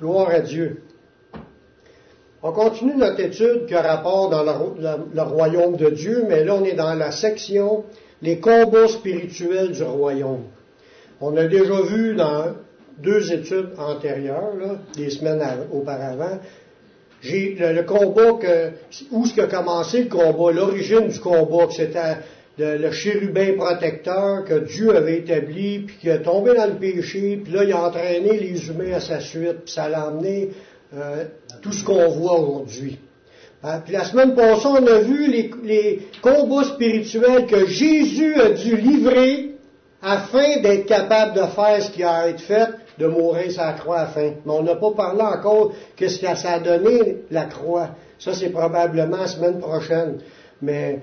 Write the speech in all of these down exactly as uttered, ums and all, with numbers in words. Gloire à Dieu. On continue notre étude qui a rapport dans le, ro- la, le royaume de Dieu, mais là on est dans la section « Les combats spirituels du royaume ». On a déjà vu dans deux études antérieures, là, des semaines a- auparavant, j'ai, le, le combat, que, où est-ce qu'a commencé le combat, l'origine du combat, que c'était le, le chérubin protecteur que Dieu avait établi, puis qui est tombé dans le péché, puis là il a entraîné les humains à sa suite, puis ça l'a amené... Euh, tout ce qu'on voit aujourd'hui. Hein? Puis la semaine passée, on a vu les, les combats spirituels que Jésus a dû livrer afin d'être capable de faire ce qui a à être fait, de mourir sur la croix à la fin. Mais on n'a pas parlé encore de ce que ça a donné, la croix. Ça, c'est probablement la semaine prochaine. Mais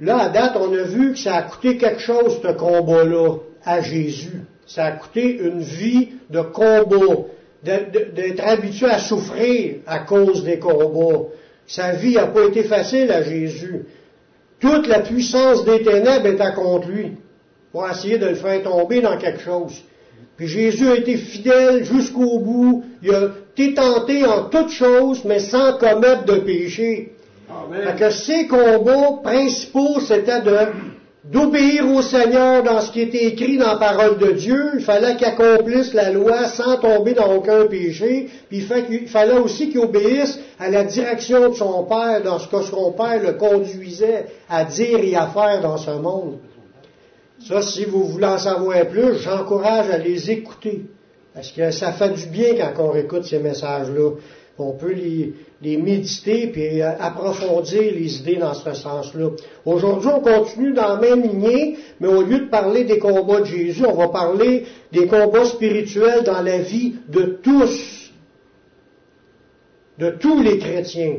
là, à date, on a vu que ça a coûté quelque chose, ce combat-là, à Jésus. Ça a coûté une vie de combat. D'être habitué à souffrir à cause des combats. Sa vie n'a pas été facile à Jésus. Toute la puissance des ténèbres était contre lui pour essayer de le faire tomber dans quelque chose. Puis Jésus a été fidèle jusqu'au bout. Il a été tenté en toutes choses, mais sans commettre de péché. Parce que ses combats principaux, c'était de... d'obéir au Seigneur dans ce qui était écrit dans la parole de Dieu. Il fallait qu'il accomplisse la loi sans tomber dans aucun péché. Puis il fallait aussi qu'il obéisse à la direction de son Père, dans ce que son Père le conduisait à dire et à faire dans ce monde. Ça, si vous voulez en savoir plus, j'encourage à les écouter. Parce que ça fait du bien quand on écoute ces messages-là. On peut les, les méditer puis approfondir les idées dans ce sens-là. Aujourd'hui, on continue dans la même lignée, mais au lieu de parler des combats de Jésus, on va parler des combats spirituels dans la vie de tous, de tous les chrétiens.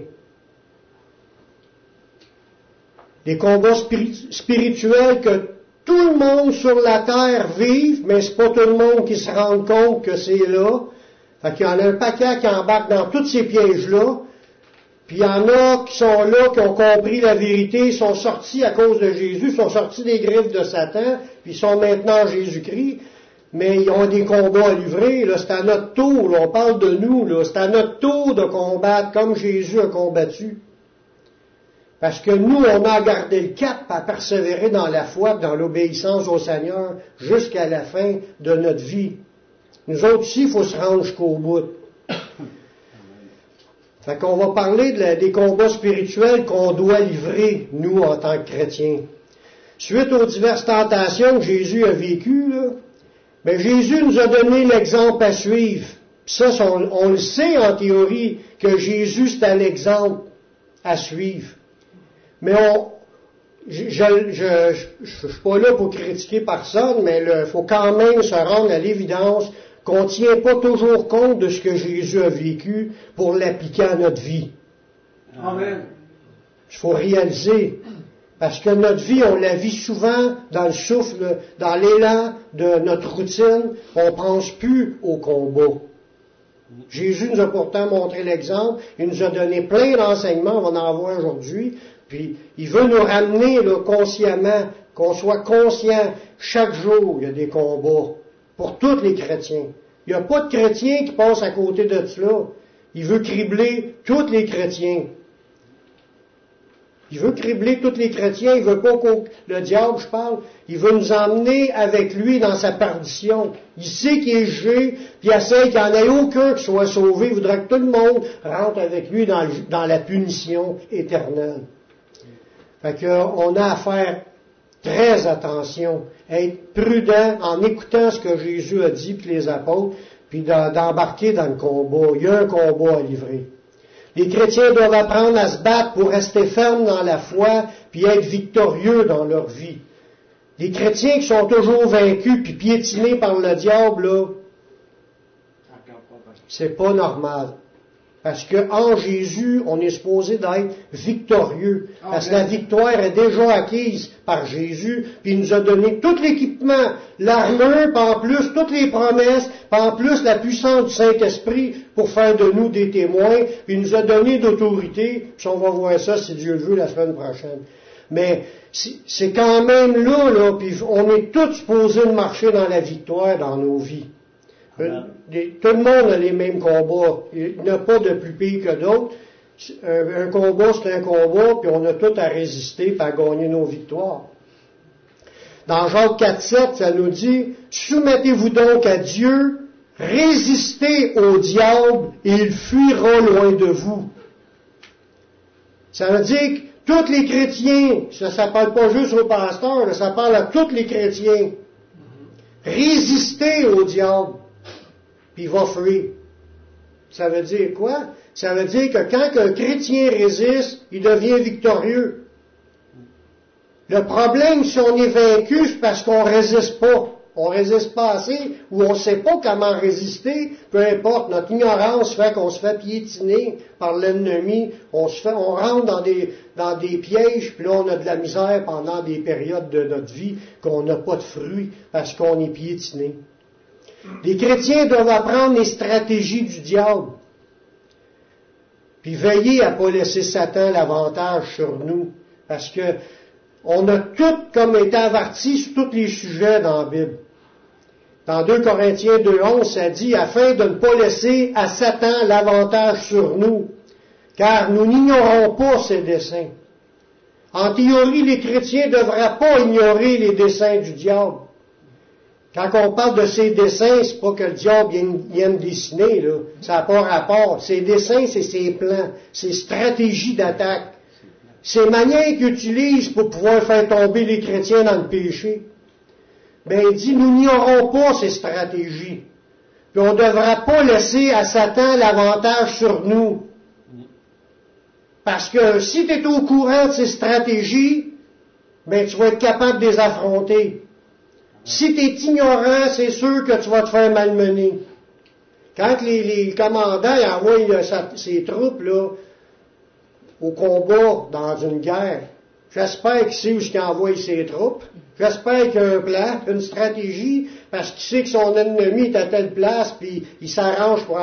Des combats spiri- spirituels que tout le monde sur la terre vive, mais c'est pas tout le monde qui se rend compte que c'est là. Fait qu'il y en a un paquet qui embarque dans tous ces pièges-là, puis il y en a qui sont là, qui ont compris la vérité, ils sont sortis à cause de Jésus, ils sont sortis des griffes de Satan, puis ils sont maintenant Jésus-Christ, mais ils ont des combats à livrer, là, c'est à notre tour, là, on parle de nous, là, c'est à notre tour de combattre comme Jésus a combattu. Parce que nous, on a gardé le cap à persévérer dans la foi, dans l'obéissance au Seigneur, jusqu'à la fin de notre vie. Nous autres ici, il faut se rendre jusqu'au bout. Fait qu'on va parler de la, des combats spirituels qu'on doit livrer, nous, en tant que chrétiens. Suite aux diverses tentations que Jésus a vécues, là, ben Jésus nous a donné l'exemple à suivre. Puis ça, on, on le sait en théorie, que Jésus, c'est un exemple à suivre. Mais on... Je je, je, je, je suis pas là pour critiquer personne, mais il faut quand même se rendre à l'évidence qu'on ne tient pas toujours compte de ce que Jésus a vécu pour l'appliquer à notre vie. Amen. Il faut réaliser, parce que notre vie, on la vit souvent dans le souffle, dans l'élan de notre routine, on ne pense plus au combat. Jésus nous a pourtant montré l'exemple, il nous a donné plein d'enseignements, on va en voir aujourd'hui. Puis, il veut nous ramener là, consciemment, qu'on soit conscient. Chaque jour, il y a des combats pour tous les chrétiens. Il n'y a pas de chrétien qui passe à côté de cela. Il veut cribler tous les chrétiens. Il veut cribler tous les chrétiens. Il veut pas que le diable, je parle, il veut nous emmener avec lui dans sa perdition. Il sait qu'il est jugé, puis il essaie qu'il n'y en ait aucun qui soit sauvé. Il voudrait que tout le monde rentre avec lui dans, le, dans la punition éternelle. Fait qu'on a à faire très attention, à être prudent en écoutant ce que Jésus a dit puis les apôtres, puis d'embarquer dans le combat. Il y a un combat à livrer. Les chrétiens doivent apprendre à se battre pour rester fermes dans la foi puis être victorieux dans leur vie. Les chrétiens qui sont toujours vaincus puis piétinés par le diable, là, c'est pas normal. Parce qu'en Jésus, on est supposé d'être victorieux. Parce que la victoire est déjà acquise par Jésus. Puis il nous a donné tout l'équipement, l'armure, puis en plus toutes les promesses, puis en plus la puissance du Saint-Esprit pour faire de nous des témoins. Puis il nous a donné d'autorité. Puis on va voir ça, si Dieu le veut, la semaine prochaine. Mais c'est quand même là, là, puis on est tous supposés de marcher dans la victoire dans nos vies. Tout le monde a les mêmes combats. Il n'y a pas de plus pire que d'autres. Un combat, c'est un combat, puis on a tout à résister pour gagner nos victoires. Dans Jacques quatre sept, ça nous dit « Soumettez-vous donc à Dieu, résistez au diable, et il fuira loin de vous. » Ça veut dire que tous les chrétiens, ça ne parle pas juste aux pasteurs, ça parle à tous les chrétiens. Résistez au diable, puis il va fuir. Ça veut dire quoi? Ça veut dire que quand un chrétien résiste, il devient victorieux. Le problème, si on est vaincu, c'est parce qu'on ne résiste pas. On ne résiste pas assez, ou on ne sait pas comment résister, peu importe, notre ignorance fait qu'on se fait piétiner par l'ennemi, on se fait, on rentre dans des, dans des pièges, puis là on a de la misère pendant des périodes de notre vie qu'on n'a pas de fruits parce qu'on est piétiné. Les chrétiens doivent apprendre les stratégies du diable, puis veiller à ne pas laisser Satan l'avantage sur nous, parce que on a tout comme été avertis sur tous les sujets dans la Bible. Dans deux Corinthiens deux onze, ça dit « Afin de ne pas laisser à Satan l'avantage sur nous, car nous n'ignorons pas ses desseins. » En théorie, les chrétiens ne devraient pas ignorer les desseins du diable. Quand on parle de ses desseins, c'est pas que le diable vienne dessiner, là. Ça n'a pas rapport. Ses desseins, c'est ses plans, ses stratégies d'attaque. Ces manières qu'ils utilisent pour pouvoir faire tomber les chrétiens dans le péché. Ben, il dit, nous n'ignorons pas ces stratégies. Puis on ne devra pas laisser à Satan l'avantage sur nous. Parce que si tu es au courant de ces stratégies, ben, tu vas être capable de les affronter. Si tu es ignorant, c'est sûr que tu vas te faire malmener. Quand les, les commandants envoient ces troupes, là, au combat dans une guerre. J'espère qu'il sait où il envoie ses troupes. J'espère qu'il y a un plan, une stratégie, parce qu'il sait que son ennemi est à telle place, puis il s'arrange pour,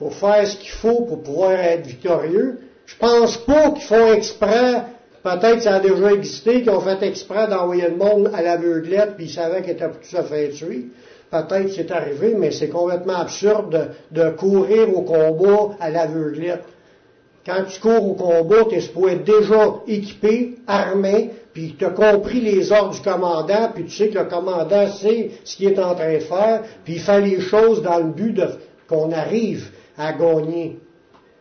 pour faire ce qu'il faut pour pouvoir être victorieux. Je pense pas qu'ils font exprès, peut-être ça a déjà existé, qu'ils ont fait exprès d'envoyer le monde à l'aveuglette, puis ils savaient qu'ils étaient pour tout se faire tuer. Peut-être que c'est arrivé, mais c'est complètement absurde de, de courir au combat à l'aveuglette. Quand tu cours au combat, tu es supposé être déjà équipé, armé, puis tu as compris les ordres du commandant, puis tu sais que le commandant sait ce qu'il est en train de faire, puis il fait les choses dans le but de, qu'on arrive à gagner.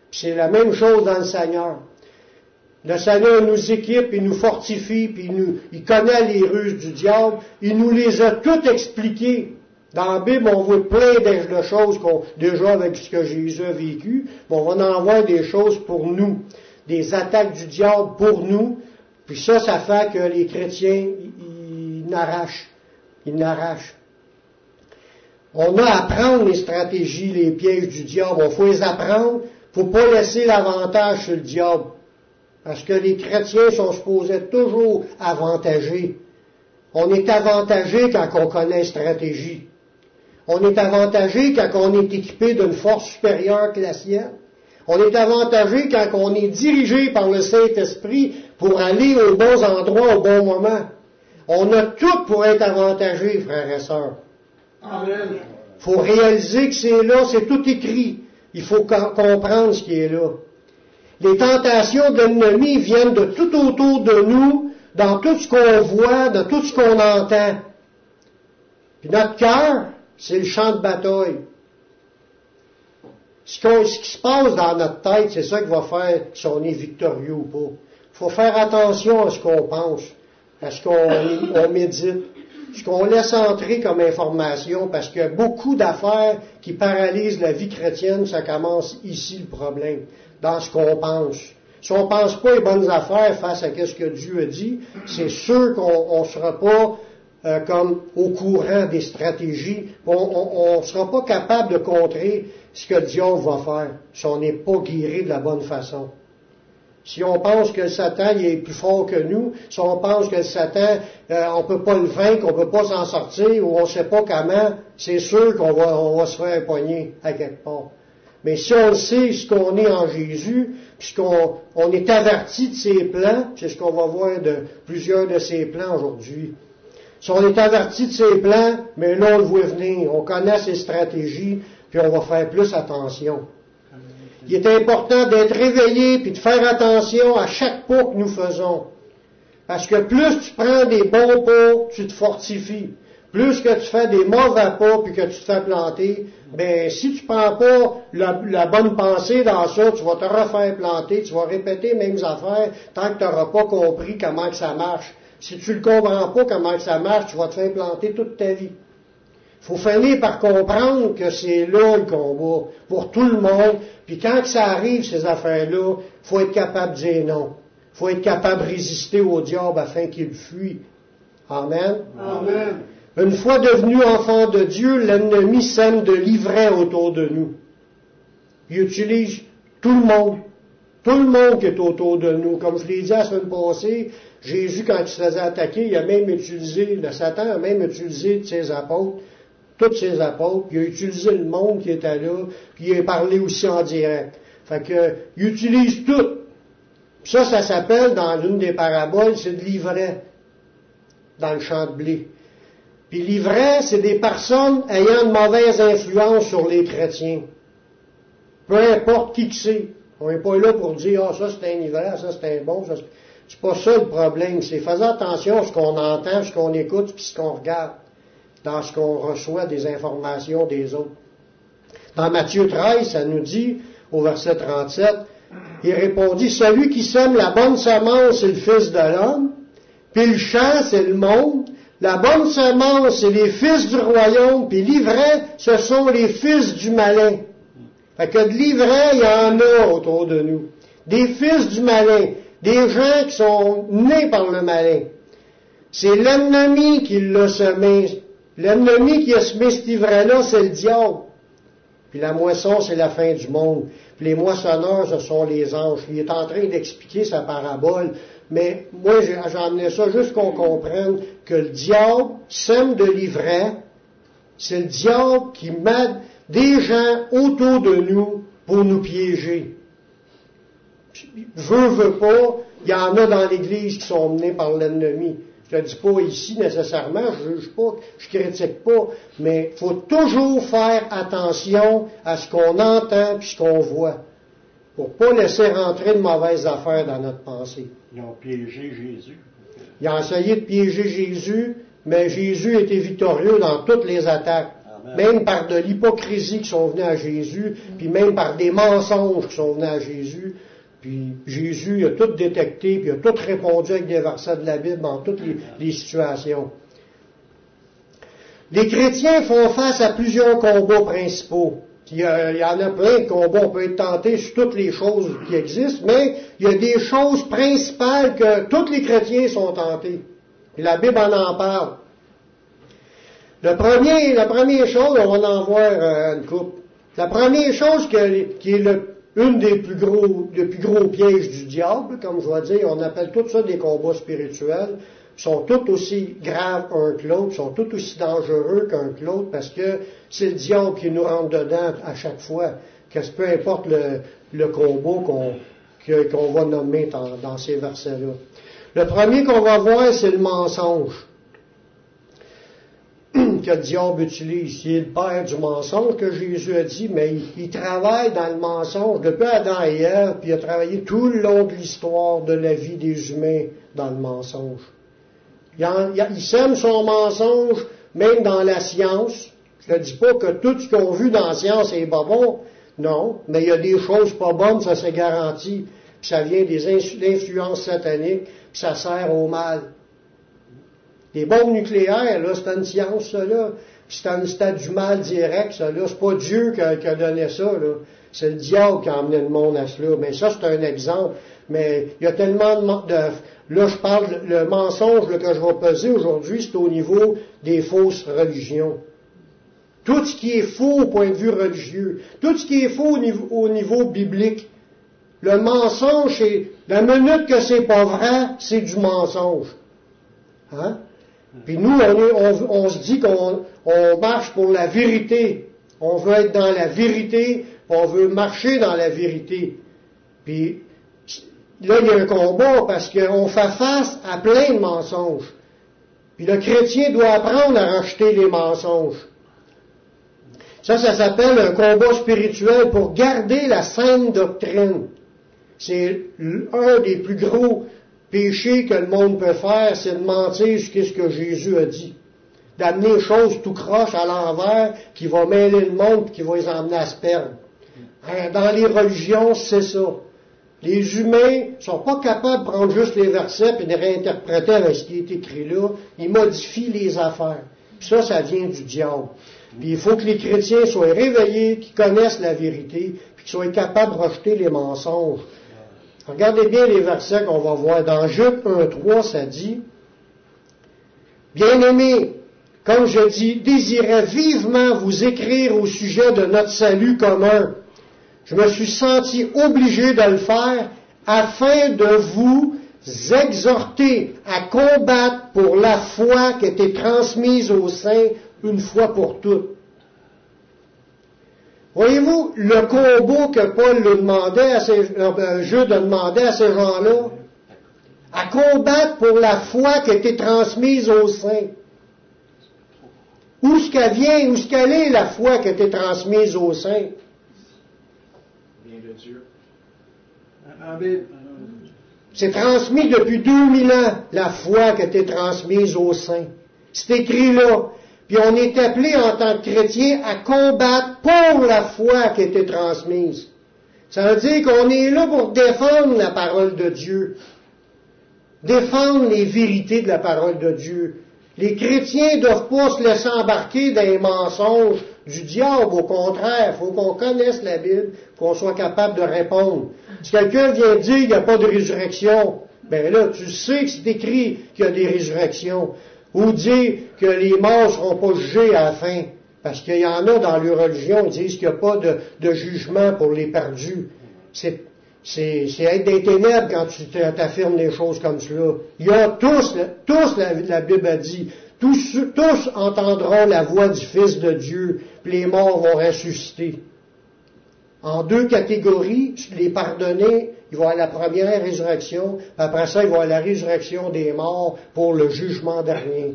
Puis c'est la même chose dans le Seigneur. Le Seigneur nous équipe, il nous fortifie, puis il, nous, il connaît les ruses du diable, il nous les a toutes expliquées. Dans la Bible, on voit plein de choses qu'on, déjà avec ce que Jésus a vécu, on va en voir des choses pour nous, des attaques du diable pour nous, puis ça, ça fait que les chrétiens, ils n'arrachent, ils n'arrachent. On a à apprendre les stratégies, les pièges du diable, il faut les apprendre, il ne faut pas laisser l'avantage sur le diable, parce que les chrétiens sont supposés toujours avantagés. On est avantagé quand on connaît stratégie. On est avantagé quand on est équipé d'une force supérieure que la sienne. On est avantagé quand on est dirigé par le Saint-Esprit pour aller aux bons endroits au bon moment. On a tout pour être avantagé, frères et sœurs. Amen. Il faut réaliser que c'est là, c'est tout écrit. Il faut comprendre ce qui est là. Les tentations de l'ennemi viennent de tout autour de nous, dans tout ce qu'on voit, dans tout ce qu'on entend. Puis notre cœur, c'est le champ de bataille. Ce, qu'on, ce qui se passe dans notre tête, c'est ça qui va faire si on est victorieux ou pas. Il faut faire attention à ce qu'on pense, à ce qu'on on médite, ce qu'on laisse entrer comme information, parce qu'il y a beaucoup d'affaires qui paralysent la vie chrétienne, ça commence ici le problème, dans ce qu'on pense. Si on ne pense pas les bonnes affaires face à ce que Dieu a dit, c'est sûr qu'on ne sera pas Euh, comme au courant des stratégies, on ne sera pas capable de contrer ce que le diable va faire si on n'est pas guéri de la bonne façon. Si on pense que Satan il est plus fort que nous, si on pense que Satan, euh, on ne peut pas le vaincre, on ne peut pas s'en sortir, ou on ne sait pas comment, c'est sûr qu'on va, on va se faire pogner à quelque part. Mais si on sait ce qu'on est en Jésus, puisqu'on on est averti de ses plans, c'est ce qu'on va voir de plusieurs de ses plans aujourd'hui. Si on est averti de ses plans, mais là, on le voit venir. On connaît ses stratégies, puis on va faire plus attention. Il est important d'être réveillé, puis de faire attention à chaque pas que nous faisons. Parce que plus tu prends des bons pas, tu te fortifies. Plus que tu fais des mauvais pas, puis que tu te fais planter, bien, si tu prends pas la, la bonne pensée dans ça, tu vas te refaire planter, tu vas répéter les mêmes affaires tant que tu n'auras pas compris comment que ça marche. Si tu ne le comprends pas comment que ça marche, tu vas te faire planter toute ta vie. Il faut finir par comprendre que c'est là le combat, pour tout le monde. Puis quand que ça arrive, ces affaires-là, il faut être capable de dire non. Il faut être capable de résister au diable afin qu'il fuit. Amen. Amen. Une fois devenu enfant de Dieu, l'ennemi sème de l'ivraie autour de nous. Il utilise tout le monde. Tout le monde qui est autour de nous. Comme je l'ai dit la semaine passée, Jésus, quand il se faisait attaquer, il a même utilisé, le Satan a même utilisé de ses apôtres, tous ses apôtres, il a utilisé le monde qui était là, puis il a parlé aussi en direct. Fait que, il utilise tout. Ça, ça s'appelle, dans l'une des paraboles, c'est de l'ivraie, dans le champ de blé. Puis l'ivraie, c'est des personnes ayant de mauvaises influences sur les chrétiens. Peu importe qui que c'est. On n'est pas là pour dire, ah, oh, ça c'est un ivraie, ça c'est un bon, ça c'est... C'est pas ça le problème, c'est faisons attention à ce qu'on entend, ce qu'on écoute, puis ce qu'on regarde, dans ce qu'on reçoit des informations des autres. Dans Matthieu treize, ça nous dit, au verset trente-sept, il répondit, « Celui qui sème la bonne semence, c'est le Fils de l'homme, puis le champ, c'est le monde, la bonne semence, c'est les fils du royaume, puis l'ivraie, ce sont les fils du malin. » Fait que de l'ivraie, il y en a autour de nous. Des fils du malin. Des gens qui sont nés par le malin. C'est l'ennemi qui l'a semé. L'ennemi qui a semé cet ivraie-là, c'est le diable. Puis la moisson, c'est la fin du monde. Puis les moissonneurs, ce sont les anges. Il est en train d'expliquer sa parabole. Mais moi, j'ai emmené ça juste qu'on comprenne que le diable sème de l'ivraie. C'est le diable qui met des gens autour de nous pour nous piéger. Veux, veux pas, il y en a dans l'Église qui sont menés par l'ennemi. Je ne le dis pas ici nécessairement, je ne juge pas, je ne critique pas, mais il faut toujours faire attention à ce qu'on entend et ce qu'on voit, pour ne pas laisser rentrer de mauvaises affaires dans notre pensée. Ils ont piégé Jésus. Ils ont essayé de piéger Jésus, mais Jésus était victorieux dans toutes les attaques. Même par de l'hypocrisie qui sont venus à Jésus, puis même par des mensonges qui sont venus à Jésus. Puis Jésus a tout détecté, puis il a tout répondu avec des versets de la Bible dans toutes les, les situations. Les chrétiens font face à plusieurs combats principaux. Il y, a, il y en a plein de combats, on peut être tenté sur toutes les choses qui existent, mais il y a des choses principales que tous les chrétiens sont tentés. Et la Bible en en parle. Le premier, la première chose, on va en voir une couple. La première chose que, qui est le Une des plus gros, des plus gros pièges du diable, comme je vais dire, on appelle tout ça des combats spirituels, sont tous aussi graves un que l'autre, sont tous aussi dangereux qu'un que l'autre, parce que c'est le diable qui nous rentre dedans à chaque fois, que peu importe le, le combat qu'on, que, qu'on va nommer dans, dans ces versets-là. Le premier qu'on va voir, c'est le mensonge que le diable utilise. Il est le père du mensonge que Jésus a dit, mais il, il travaille dans le mensonge depuis Adam et Ève, puis il a travaillé tout le long de l'histoire de la vie des humains dans le mensonge. Il, en, il, il sème son mensonge même dans la science. Je ne dis pas que tout ce qu'on vit dans la science est pas bon, non, mais il y a des choses pas bonnes, ça c'est garanti, puis ça vient des influences sataniques, puis ça sert au mal. Les bombes nucléaires, là, c'est une science, ça, là. Puis c'est un stade du mal direct, ça, là. C'est pas Dieu qui a, qui a donné ça, là. C'est le diable qui a emmené le monde à cela. Mais ça, c'est un exemple. Mais il y a tellement de... de là, je parle, le mensonge là, que je vais peser aujourd'hui, c'est au niveau des fausses religions. Tout ce qui est faux au point de vue religieux, tout ce qui est faux au niveau, au niveau biblique, le mensonge, c'est... La minute que c'est pas vrai, c'est du mensonge. Hein? Puis nous, on, est, on, on se dit qu'on on marche pour la vérité. On veut être dans la vérité, on veut marcher dans la vérité. Puis là, il y a un combat parce qu'on fait face à plein de mensonges. Puis le chrétien doit apprendre à rejeter les mensonges. Ça, ça s'appelle un combat spirituel pour garder la saine doctrine. C'est un des plus gros péchés que le monde peut faire, c'est de mentir sur ce que Jésus a dit. D'amener les choses tout croche à l'envers, qui va mêler le monde et qui va les emmener à se perdre. Dans les religions, c'est ça. Les humains sont pas capables de prendre juste les versets et de réinterpréter avec ce qui est écrit là. Ils modifient les affaires. Puis ça, ça vient du diable. Puis il faut que les chrétiens soient réveillés, qu'ils connaissent la vérité, puis qu'ils soient capables de rejeter les mensonges. Regardez bien les versets qu'on va voir. Dans Jude un trois, ça dit « Bien-aimés, comme je dis, désirais vivement vous écrire au sujet de notre salut commun. Je me suis senti obligé de le faire afin de vous exhorter à combattre pour la foi qui était transmise aux saints une fois pour toutes. » Voyez-vous le combat que Paul le demandait à ces, euh, Jude demandait à ces gens-là? À combattre pour la foi qui était transmise aux saints. Où est-ce qu'elle vient, où est-ce qu'elle est la foi qui était transmise aux saints? Dieu. C'est transmis depuis deux mille ans, la foi qui a été transmise aux saints. C'est écrit là. Puis on est appelé en tant que chrétien à combattre pour la foi qui a été transmise. Ça veut dire qu'on est là pour défendre la parole de Dieu. Défendre les vérités de la parole de Dieu. Les chrétiens ne doivent pas se laisser embarquer dans les mensonges du diable, au contraire, il faut qu'on connaisse la Bible, qu'on soit capable de répondre. Si quelqu'un vient dire qu'il n'y a pas de résurrection, bien là, tu sais que c'est écrit qu'il y a des résurrections. Ou dire que les morts ne seront pas jugés à la fin. Parce qu'il y en a dans leur religion, ils disent qu'il n'y a pas de, de jugement pour les perdus. C'est, c'est, c'est être des ténèbres quand tu t'affirmes des choses comme cela. Il y a tous, tous la, la Bible a dit... Tous, tous entendront la voix du Fils de Dieu, puis les morts vont ressusciter. En deux catégories, les pardonnés, ils vont à la première résurrection, puis après ça, ils vont à la résurrection des morts pour le jugement dernier.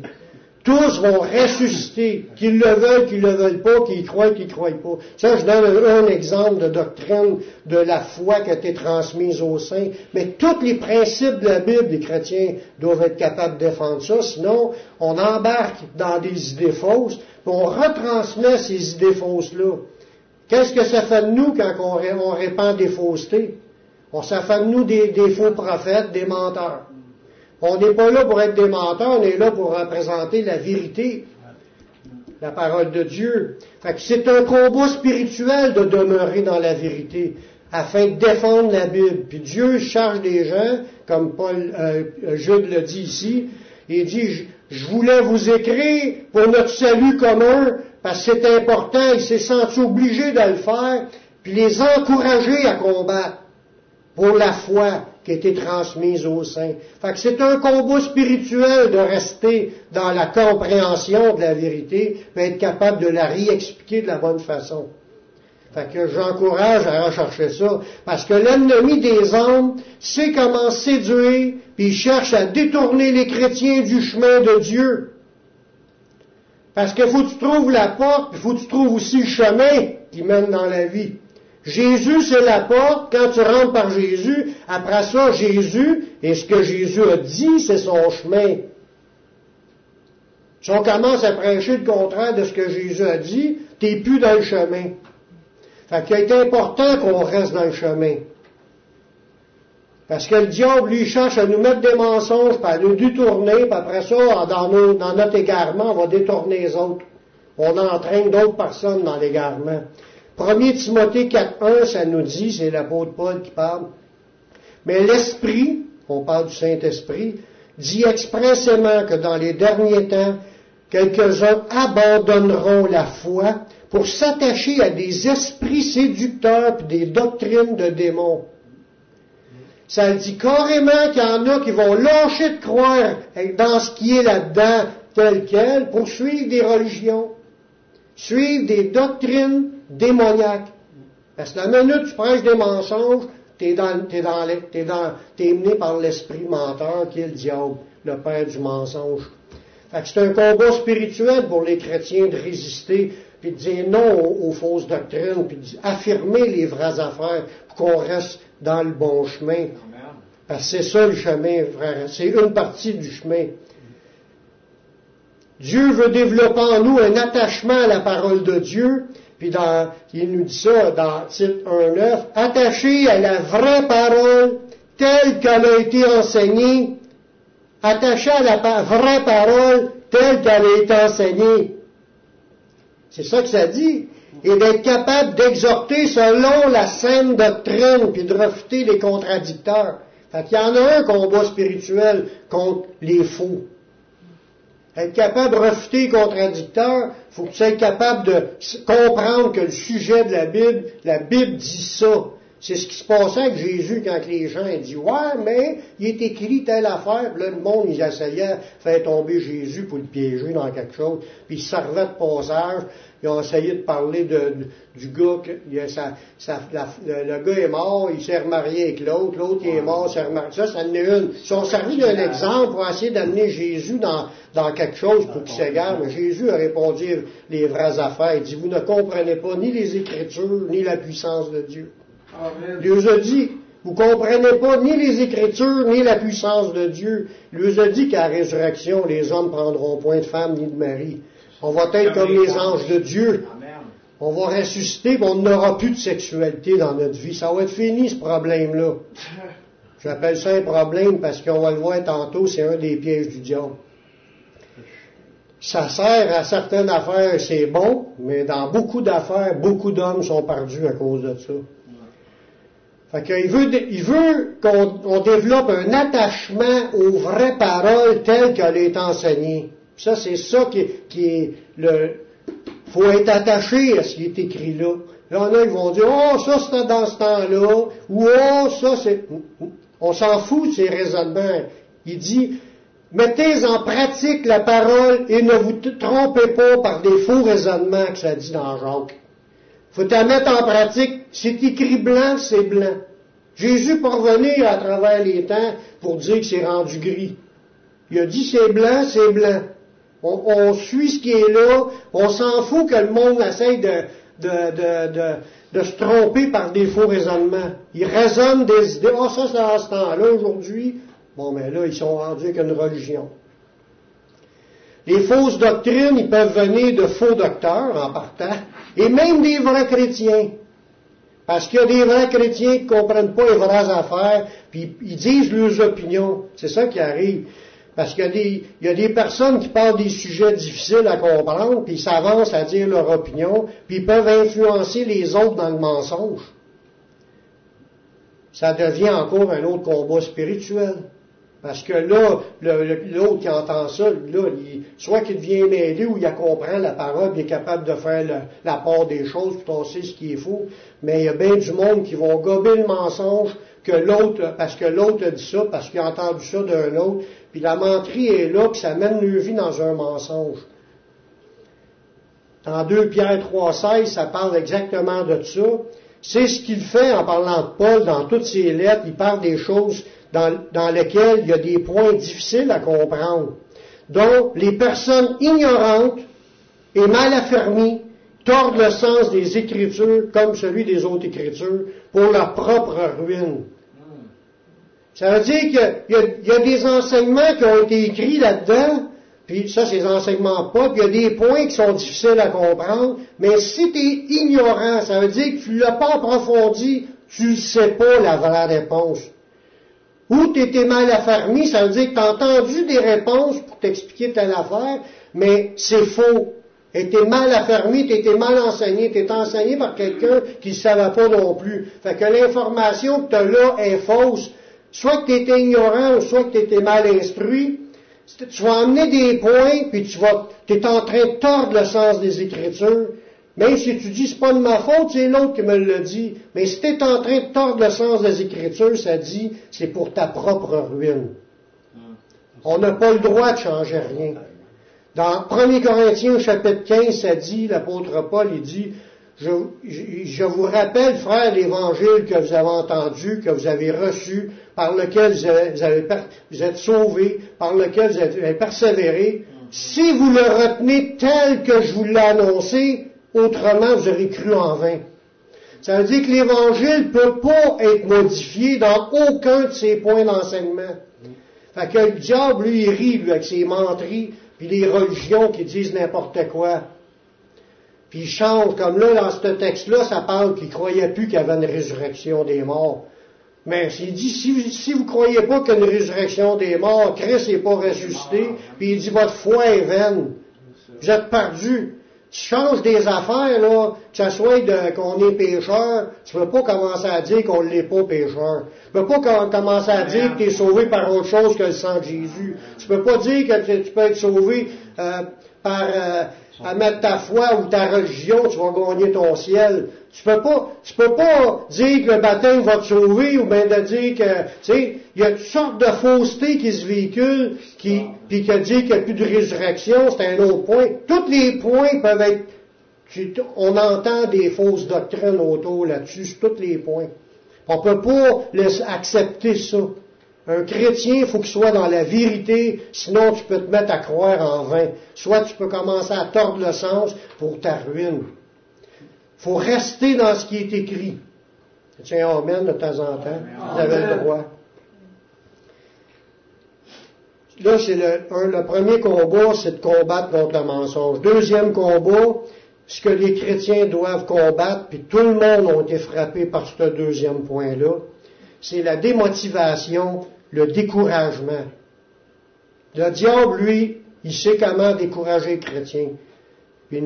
Tous vont ressusciter, qu'ils le veulent, qu'ils ne le veulent pas, qu'ils y croient, qu'ils ne croient pas. Ça, je donne un, un exemple de doctrine de la foi qui a été transmise aux saints. Mais tous les principes de la Bible, les chrétiens doivent être capables de défendre ça. Sinon, on embarque dans des idées fausses, puis on retransmet ces idées fausses-là. Qu'est-ce que ça fait de nous quand on, ré, on répand des faussetés? On ça fait de nous des, des faux prophètes, des menteurs. On n'est pas là pour être des menteurs, on est là pour représenter la vérité, la parole de Dieu. Fait que c'est un combat spirituel de demeurer dans la vérité, afin de défendre la Bible. Puis Dieu charge des gens, comme Paul, euh, Jude le dit ici, il dit, je, je voulais vous écrire pour notre salut commun, parce que c'est important, il s'est senti obligé de le faire, puis les encourager à combattre pour la foi qui a été transmise aux saints. Fait que c'est un combat spirituel de rester dans la compréhension de la vérité, mais être capable de la réexpliquer de la bonne façon. Fait que j'encourage à rechercher ça, parce que l'ennemi des âmes sait comment séduire, puis il cherche à détourner les chrétiens du chemin de Dieu. Parce qu'il faut que tu trouves la porte, puis il faut que tu trouves aussi le chemin qui mène dans la vie. Jésus, c'est la porte. Quand tu rentres par Jésus, après ça, Jésus, et ce que Jésus a dit, c'est son chemin. Si on commence à prêcher le contraire de ce que Jésus a dit, t'es plus dans le chemin. Fait qu'il est important qu'on reste dans le chemin. Parce que le diable, lui, cherche à nous mettre des mensonges, puis à nous détourner, puis après ça, dans, nos, dans notre égarement, on va détourner les autres. On entraîne d'autres personnes dans l'égarement. premier Timothée quatre un, ça nous dit, c'est l'apôtre Paul qui parle. Mais l'Esprit, on parle du Saint-Esprit, dit expressément que dans les derniers temps, quelques-uns abandonneront la foi pour s'attacher à des esprits séducteurs et des doctrines de démons. Ça dit carrément qu'il y en a qui vont lâcher de croire dans ce qui est là-dedans tel quel pour suivre des religions, suivre des doctrines démoniaque. Parce que la minute tu prêches des mensonges, t'es dans, t'es dans, t'es dans, t'es mené par l'esprit menteur qui est le diable, le père du mensonge. Fait que c'est un combat spirituel pour les chrétiens de résister, puis de dire non aux, aux fausses doctrines, puis d'affirmer les vraies affaires pour qu'on reste dans le bon chemin. Parce que c'est ça le chemin, frère. C'est une partie du chemin. Dieu veut développer en nous un attachement à la parole de Dieu. Puis dans, il nous dit ça dans titre un neuf, « Attachés à la vraie parole telle qu'elle a été enseignée. » Attachés à la pa- vraie parole telle qu'elle a été enseignée. C'est ça que ça dit. Et d'être capable d'exhorter selon la saine doctrine, puis de refuter les contradicteurs. Fait qu'il y en a un combat spirituel contre les faux. Être capable de refuter les contradicteurs, il faut que tu sois capable de comprendre que le sujet de la Bible, la Bible dit ça. C'est ce qui se passait avec Jésus quand les gens disaient « Ouais, mais il est écrit telle affaire. » Puis là, le monde, ils essayaient de faire tomber Jésus pour le piéger dans quelque chose. Puis ils servaient de passage. Ils ont essayé de parler de, de, du gars. Que, sa, sa, la, le, le gars est mort, il s'est remarié avec l'autre. L'autre il est mort, il s'est remarié. Ça, ça en est une. Ils ont servi d'un exemple pour essayer d'amener Jésus dans, dans quelque chose pour qu'il s'égare. Mais Jésus a répondu les vraies affaires. Il dit « Vous ne comprenez pas ni les Écritures, ni la puissance de Dieu. » Amen. Dieu a dit, vous ne comprenez pas ni les Écritures, ni la puissance de Dieu. Il nous a dit qu'à la résurrection, les hommes ne prendront point de femme ni de mari. On va être comme les anges de Dieu. Amen. On va ressusciter, mais on n'aura plus de sexualité dans notre vie. Ça va être fini, ce problème-là. J'appelle ça un problème parce qu'on va le voir tantôt, c'est un des pièges du diable. Ça sert à certaines affaires, c'est bon, mais dans beaucoup d'affaires, beaucoup d'hommes sont perdus à cause de ça. Fait qu'il veut, il veut qu'on on développe un attachement aux vraies paroles telles qu'elles est enseignée. Puis ça, c'est ça qui, qui est le... faut être attaché à ce qui est écrit là. Là, on a, ils vont dire « Oh, ça, c'était dans ce temps-là. » Ou « Oh, ça, c'est... » On s'en fout de ces raisonnements. Il dit « Mettez en pratique la parole et ne vous trompez pas par des faux raisonnements que ça dit dans Jacques. » Faut la mettre en pratique. C'est écrit blanc, c'est blanc. Jésus pour revenir à travers les temps pour dire que c'est rendu gris. Il a dit c'est blanc, c'est blanc. On, on suit ce qui est là. On s'en fout que le monde essaye de, de, de, de, de se tromper par des faux raisonnements. Ils raisonnent des idées. Ah, oh, ça, c'est à ce temps-là, aujourd'hui. Bon, mais là, ils sont rendus avec une religion. Les fausses doctrines, ils peuvent venir de faux docteurs en partant. Et même des vrais chrétiens. Parce qu'il y a des vrais chrétiens qui ne comprennent pas les vraies affaires, puis ils disent leurs opinions. C'est ça qui arrive. Parce qu'il y a des, il y a des personnes qui parlent des sujets difficiles à comprendre, puis ils s'avancent à dire leur opinion, puis ils peuvent influencer les autres dans le mensonge. Ça devient encore un autre combat spirituel. Parce que là, le, le, l'autre qui entend ça, là, il, soit qu'il devient mêlé ou il comprend la parole, il est capable de faire le, la part des choses, puis on sait ce qui est faux. Mais il y a bien du monde qui vont gober le mensonge que l'autre, parce que l'autre a dit ça, parce qu'il a entendu ça d'un autre. Puis la menterie est là, puis ça mène leur vie dans un mensonge. Dans deux Pierre trois seize, ça parle exactement de ça. C'est ce qu'il fait en parlant de Paul dans toutes ses lettres. Il parle des choses Dans, dans lesquels il y a des points difficiles à comprendre, dont les personnes ignorantes et mal affermies tordent le sens des Écritures comme celui des autres Écritures pour leur propre ruine. Ça veut dire qu'il y a, il y a, il y a des enseignements qui ont été écrits là-dedans, puis ça, c'est des enseignements pas, puis il y a des points qui sont difficiles à comprendre, mais si tu es ignorant, ça veut dire que tu ne l'as pas approfondi, tu ne sais pas la vraie réponse. Ou tu étais mal affermi, ça veut dire que tu as entendu des réponses pour t'expliquer telle affaire, mais c'est faux. Tu étais mal affermi, tu étais mal enseigné, tu étais enseigné par quelqu'un qui ne savait pas non plus. Fait que l'information que tu as là est fausse. Soit que tu étais ignorant, ou soit que tu étais mal instruit. Tu vas emmener des points, puis tu vas, tu es en train de tordre le sens des Écritures. Même si tu dis, c'est pas de ma faute, c'est l'autre qui me l'a dit. Mais si tu es en train de tordre le sens des Écritures, ça dit, c'est pour ta propre ruine. On n'a pas le droit de changer rien. Dans premier Corinthiens, chapitre quinze, ça dit, l'apôtre Paul, il dit, je, je, je vous rappelle, frères, l'évangile que vous avez entendu, que vous avez reçu, par lequel vous, avez, vous, avez, vous êtes sauvés, par lequel vous avez persévéré. Si vous le retenez tel que je vous l'ai annoncé, autrement vous aurez cru en vain. Ça veut dire que l'Évangile ne peut pas être modifié dans aucun de ses points d'enseignement. Fait que le diable, lui, il rit, lui, avec ses menteries, puis les religions qui disent n'importe quoi. Puis il change, comme là, dans ce texte-là, ça parle qu'il ne croyait plus qu'il y avait une résurrection des morts. Mais il dit, si, si vous ne croyez pas qu'il y a une résurrection des morts, Christ n'est pas ressuscité, puis il dit, votre foi est vaine. Vous êtes perdus. Tu changes des affaires, là, que ça soit de, qu'on est pécheur, tu ne peux pas commencer à dire qu'on ne l'est pas pécheur. Tu ne peux pas commencer à dire que tu es sauvé par autre chose que le sang de Jésus. Tu ne peux pas dire que tu, tu peux être sauvé euh, par euh, à mettre ta foi ou ta religion, tu vas gagner ton ciel. Tu peux pas, tu peux pas dire que le baptême va te sauver, ou bien de dire que, tu sais, il y a toutes sortes de faussetés qui se véhiculent, qui, puis que dire qu'il n'y a plus de résurrection, c'est un autre point. Tous les points peuvent être, tu, on entend des fausses doctrines autour là-dessus, sur tous les points. On peut pas laisser, accepter ça. Un chrétien, il faut qu'il soit dans la vérité, sinon tu peux te mettre à croire en vain. Soit tu peux commencer à tordre le sens pour ta ruine. Il faut rester dans ce qui est écrit. Tiens, on mène de temps en temps. Vous avez le droit. Là, c'est le, un, le premier combat, c'est de combattre contre le mensonge. Deuxième combat, ce que les chrétiens doivent combattre, puis tout le monde a été frappé par ce deuxième point-là, c'est la démotivation, le découragement. Le diable, lui, il sait comment décourager les chrétiens. Puis,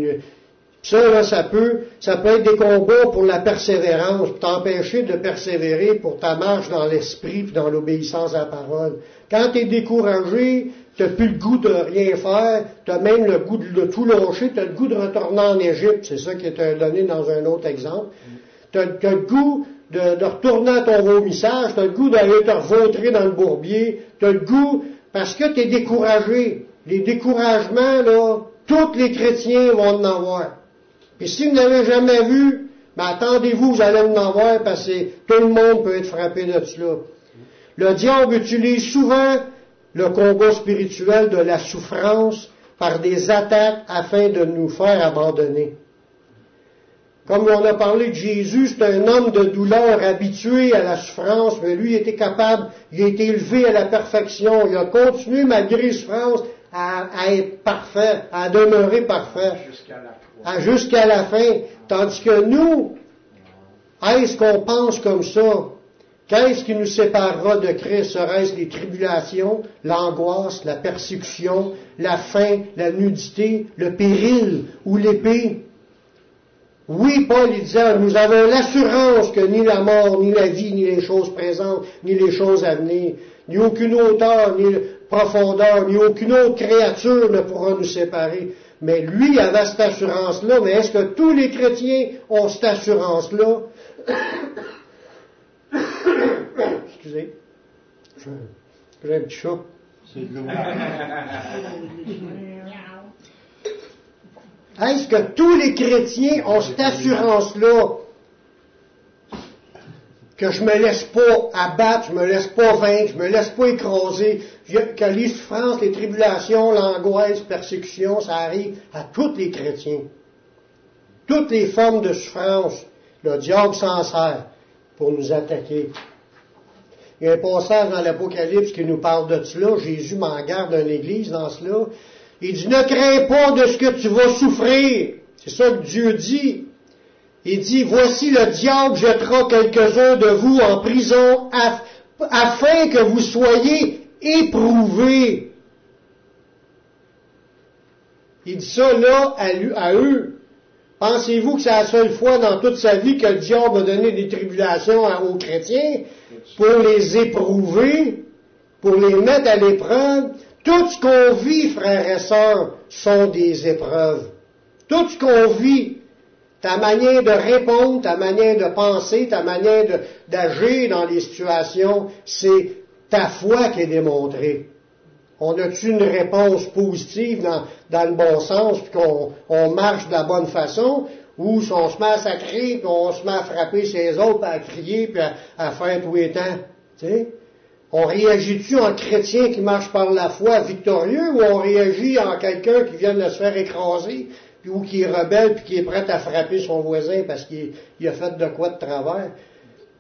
Ça, là, ça peut, ça peut être des combats pour la persévérance, pour t'empêcher de persévérer pour ta marche dans l'esprit et dans l'obéissance à la parole. Quand tu es découragé, tu n'as plus le goût de rien faire, tu as même le goût de tout lâcher, tu as le goût de retourner en Égypte, c'est ça qui est donné dans un autre exemple. Tu as le goût de, de retourner à ton vomissage, tu as le goût d'aller te revautrer dans le bourbier, tu as le goût, parce que tu es découragé. Les découragements, là, tous les chrétiens vont en avoir. Puis si vous ne l'avez jamais vu, ben attendez-vous, vous allez en avoir, parce que tout le monde peut être frappé de cela. Le diable utilise souvent le combat spirituel de la souffrance par des attaques afin de nous faire abandonner. Comme on a parlé de Jésus, c'est un homme de douleur habitué à la souffrance, mais lui, il était capable, il a été élevé à la perfection, il a continué, malgré souffrance, à, à être parfait, à demeurer parfait. Jusqu'à la À jusqu'à la fin, tandis que nous, est-ce qu'on pense comme ça? Qu'est-ce qui nous séparera de Christ? Serait-ce les tribulations, l'angoisse, la persécution, la faim, la nudité, le péril ou l'épée? Oui, Paul il disait, nous avons l'assurance que ni la mort, ni la vie, ni les choses présentes, ni les choses à venir, ni aucune hauteur, ni profondeur, ni aucune autre créature ne pourra nous séparer. Mais lui avait cette assurance-là, mais est-ce que tous les chrétiens ont cette assurance-là? Excusez. J'ai un petit chat. C'est de l'eau. Est-ce que tous les chrétiens ont cette assurance-là? Que je me laisse pas abattre, je me laisse pas vaincre, je me laisse pas écraser, que les souffrances, les tribulations, l'angoisse, persécution, ça arrive à tous les chrétiens. Toutes les formes de souffrance, le diable s'en sert pour nous attaquer. Il y a un passage dans l'Apocalypse qui nous parle de cela, Jésus m'en garde une église dans cela, il dit « Ne crains pas de ce que tu vas souffrir », c'est ça que Dieu dit. Il dit, voici le diable jettera quelques-uns de vous en prison af- afin que vous soyez éprouvés. Il dit ça là à, lui, à eux. Pensez-vous que c'est la seule fois dans toute sa vie que le diable a donné des tribulations aux chrétiens pour les éprouver, pour les mettre à l'épreuve? Tout ce qu'on vit, frères et sœurs, sont des épreuves. Tout ce qu'on vit, ta manière de répondre, ta manière de penser, ta manière de, d'agir dans les situations, c'est ta foi qui est démontrée. On a-tu une réponse positive dans, dans le bon sens, puis qu'on on marche de la bonne façon, ou si on se met à sacrer, puis on se met à frapper ses autres, puis à crier, puis à, à faire tout les temps. Tu sais? On réagit-tu en chrétien qui marche par la foi victorieux, ou on réagit en quelqu'un qui vient de se faire écraser, puis, ou qui est rebelle, puis qui est prêt à frapper son voisin parce qu'il il a fait de quoi de travers?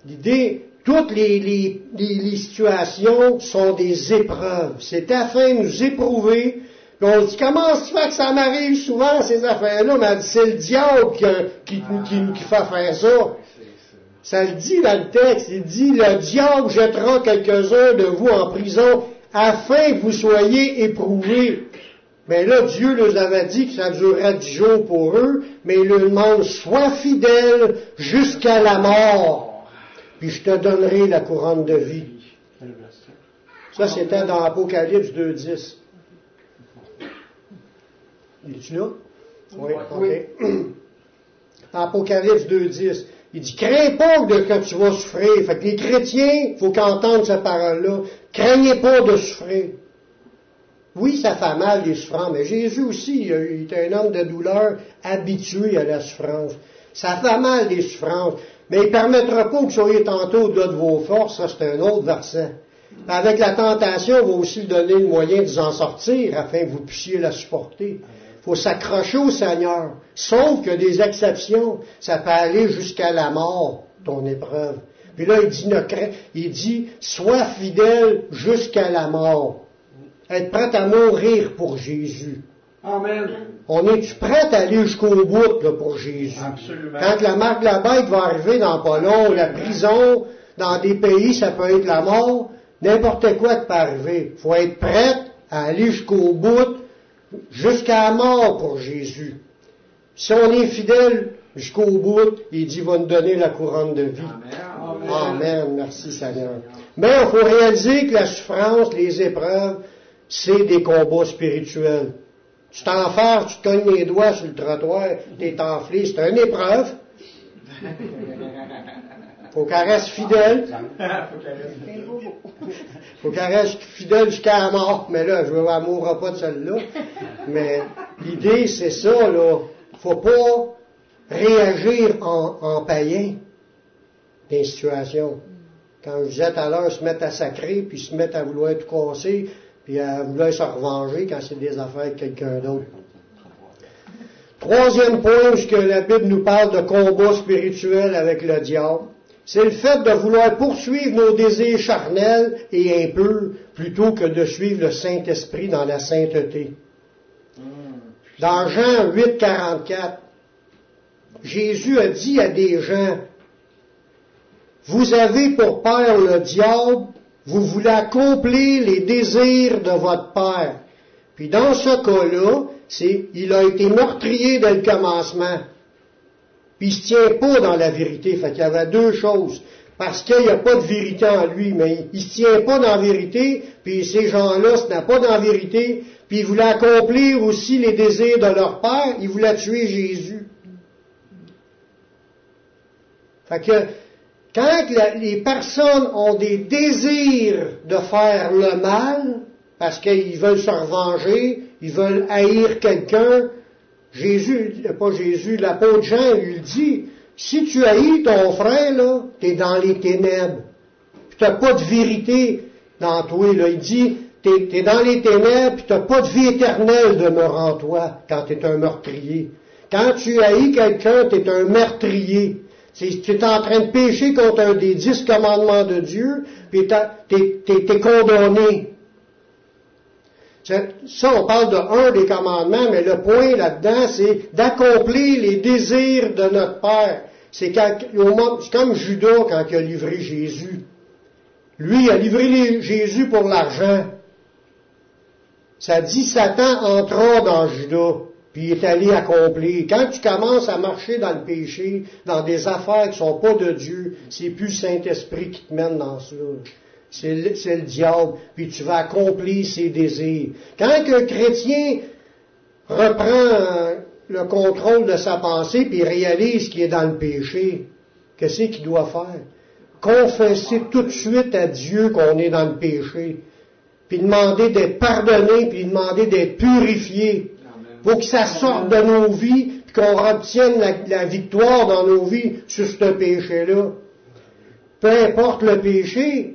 L'idée, toutes les, les, les, les situations sont des épreuves. C'est afin de nous éprouver. Puis on se dit, comment ça se fait que ça m'arrive souvent, ces affaires-là? Mais elle dit, c'est le diable qui, qui, qui, qui fait faire ça. Ça le dit dans le texte, il dit « Le diable jettera quelques-uns de vous en prison, afin que vous soyez éprouvés. » Mais là, Dieu leur avait dit que ça durerait dix jours pour eux, mais il leur demande « Sois fidèle jusqu'à la mort, puis je te donnerai la couronne de vie. » Ça, c'était dans Apocalypse deux dix. Il est-tu là? Oui, ok. Apocalypse deux dix. Il dit, crains pas de que tu vas souffrir. Fait que les chrétiens, il faut qu'ils entendent cette parole-là. Craignez pas de souffrir. Oui, ça fait mal, les souffrances, mais Jésus aussi, il était un homme de douleur habitué à la souffrance. Ça fait mal, les souffrances, mais il ne permettra pas que vous soyez tentés au-delà de vos forces. Ça, c'est un autre verset. Avec la tentation, il va aussi donner le moyen de vous en sortir, afin que vous puissiez la supporter. Faut s'accrocher au Seigneur, sauf que des exceptions, ça peut aller jusqu'à la mort, ton épreuve. Puis là, il dit, il dit, sois fidèle jusqu'à la mort. Être prêt à mourir pour Jésus. Amen. On est-tu prêt à aller jusqu'au bout là, pour Jésus? Absolument. Quand la marque de la bête va arriver dans pas long, la prison, dans des pays, ça peut être la mort, n'importe quoi peut arriver. Faut être prêt à aller jusqu'au bout, jusqu'à la mort pour Jésus. Si on est fidèle jusqu'au bout, il dit, va nous donner la couronne de vie. Amen. Amen. Merci Seigneur. Mais il faut réaliser que la souffrance, les épreuves, c'est des combats spirituels. Tu t'enfermes, tu te cognes les doigts sur le trottoir, t'es enflé, c'est une épreuve. Faut qu'elle reste fidèle. Faut qu'elle reste fidèle jusqu'à la mort. Mais là, je ne m'amourera pas de celle-là. Mais l'idée, c'est ça, là. Faut pas réagir en, en païen des situations. Quand je disais tout à l'heure, se mettre à sacrer, puis se mettre à vouloir tout casser, puis à vouloir se revenger quand c'est des affaires de quelqu'un d'autre. Troisième point, puisque la Bible nous parle de combat spirituel avec le diable, c'est le fait de vouloir poursuivre nos désirs charnels et impurs plutôt que de suivre le Saint-Esprit dans la sainteté. Dans Jean huit, quarante-quatre, Jésus a dit à des gens, « Vous avez pour père le diable, vous voulez accomplir les désirs de votre père. » Puis dans ce cas-là, c'est « Il a été meurtrier dès le commencement. » Puis il se tient pas dans la vérité. Fait qu'il y avait deux choses. Parce qu'il n'y a pas de vérité en lui, mais il se tient pas dans la vérité, puis ces gens-là, ce n'est pas dans la vérité, puis ils voulaient accomplir aussi les désirs de leur père, ils voulaient tuer Jésus. Fait que, quand la, les personnes ont des désirs de faire le mal, parce qu'ils veulent se revenger, ils veulent haïr quelqu'un, Jésus, pas Jésus, l'apôtre Jean lui dit, si tu haïs ton frère, là, t'es dans les ténèbres. Puis t'as pas de vérité dans toi, là. Il dit, t'es, t'es dans les ténèbres, puis t'as pas de vie éternelle demeurant en toi quand t'es un meurtrier. Quand tu haïs quelqu'un, t'es un meurtrier. C'est, t'es en train de pécher contre un des dix commandements de Dieu, puis t'es, t'es, t'es, t'es condamné. Ça, on parle de un des commandements, mais le point là-dedans, c'est d'accomplir les désirs de notre Père. C'est, quand, c'est comme Judas quand il a livré Jésus. Lui, il a livré les, Jésus pour l'argent. Ça dit, Satan entra dans Judas, puis il est allé accomplir. Quand tu commences à marcher dans le péché, dans des affaires qui ne sont pas de Dieu, c'est plus le Saint-Esprit qui te mène dans cela. C'est le, c'est le diable, puis tu vas accomplir ses désirs. Quand un chrétien reprend le contrôle de sa pensée, puis réalise qu'il est dans le péché, qu'est-ce qu'il doit faire? Confesser tout de suite à Dieu qu'on est dans le péché, puis demander d'être pardonné, puis demander d'être purifié, pour que ça sorte de nos vies, puis qu'on obtienne la, la victoire dans nos vies sur ce péché-là. Peu importe le péché,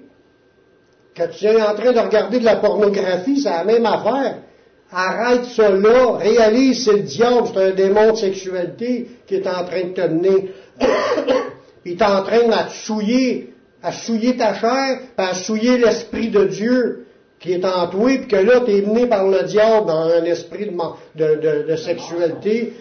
Que tu es en train de regarder de la pornographie, c'est la même affaire. Arrête ça là, réalise, c'est le diable, c'est un démon de sexualité qui est en train de te mener. Il t'entraîne à te souiller, à souiller ta chair, à souiller l'esprit de Dieu qui est en toi, puis que là, tu es mené par le diable dans un esprit de, de, de, de sexualité.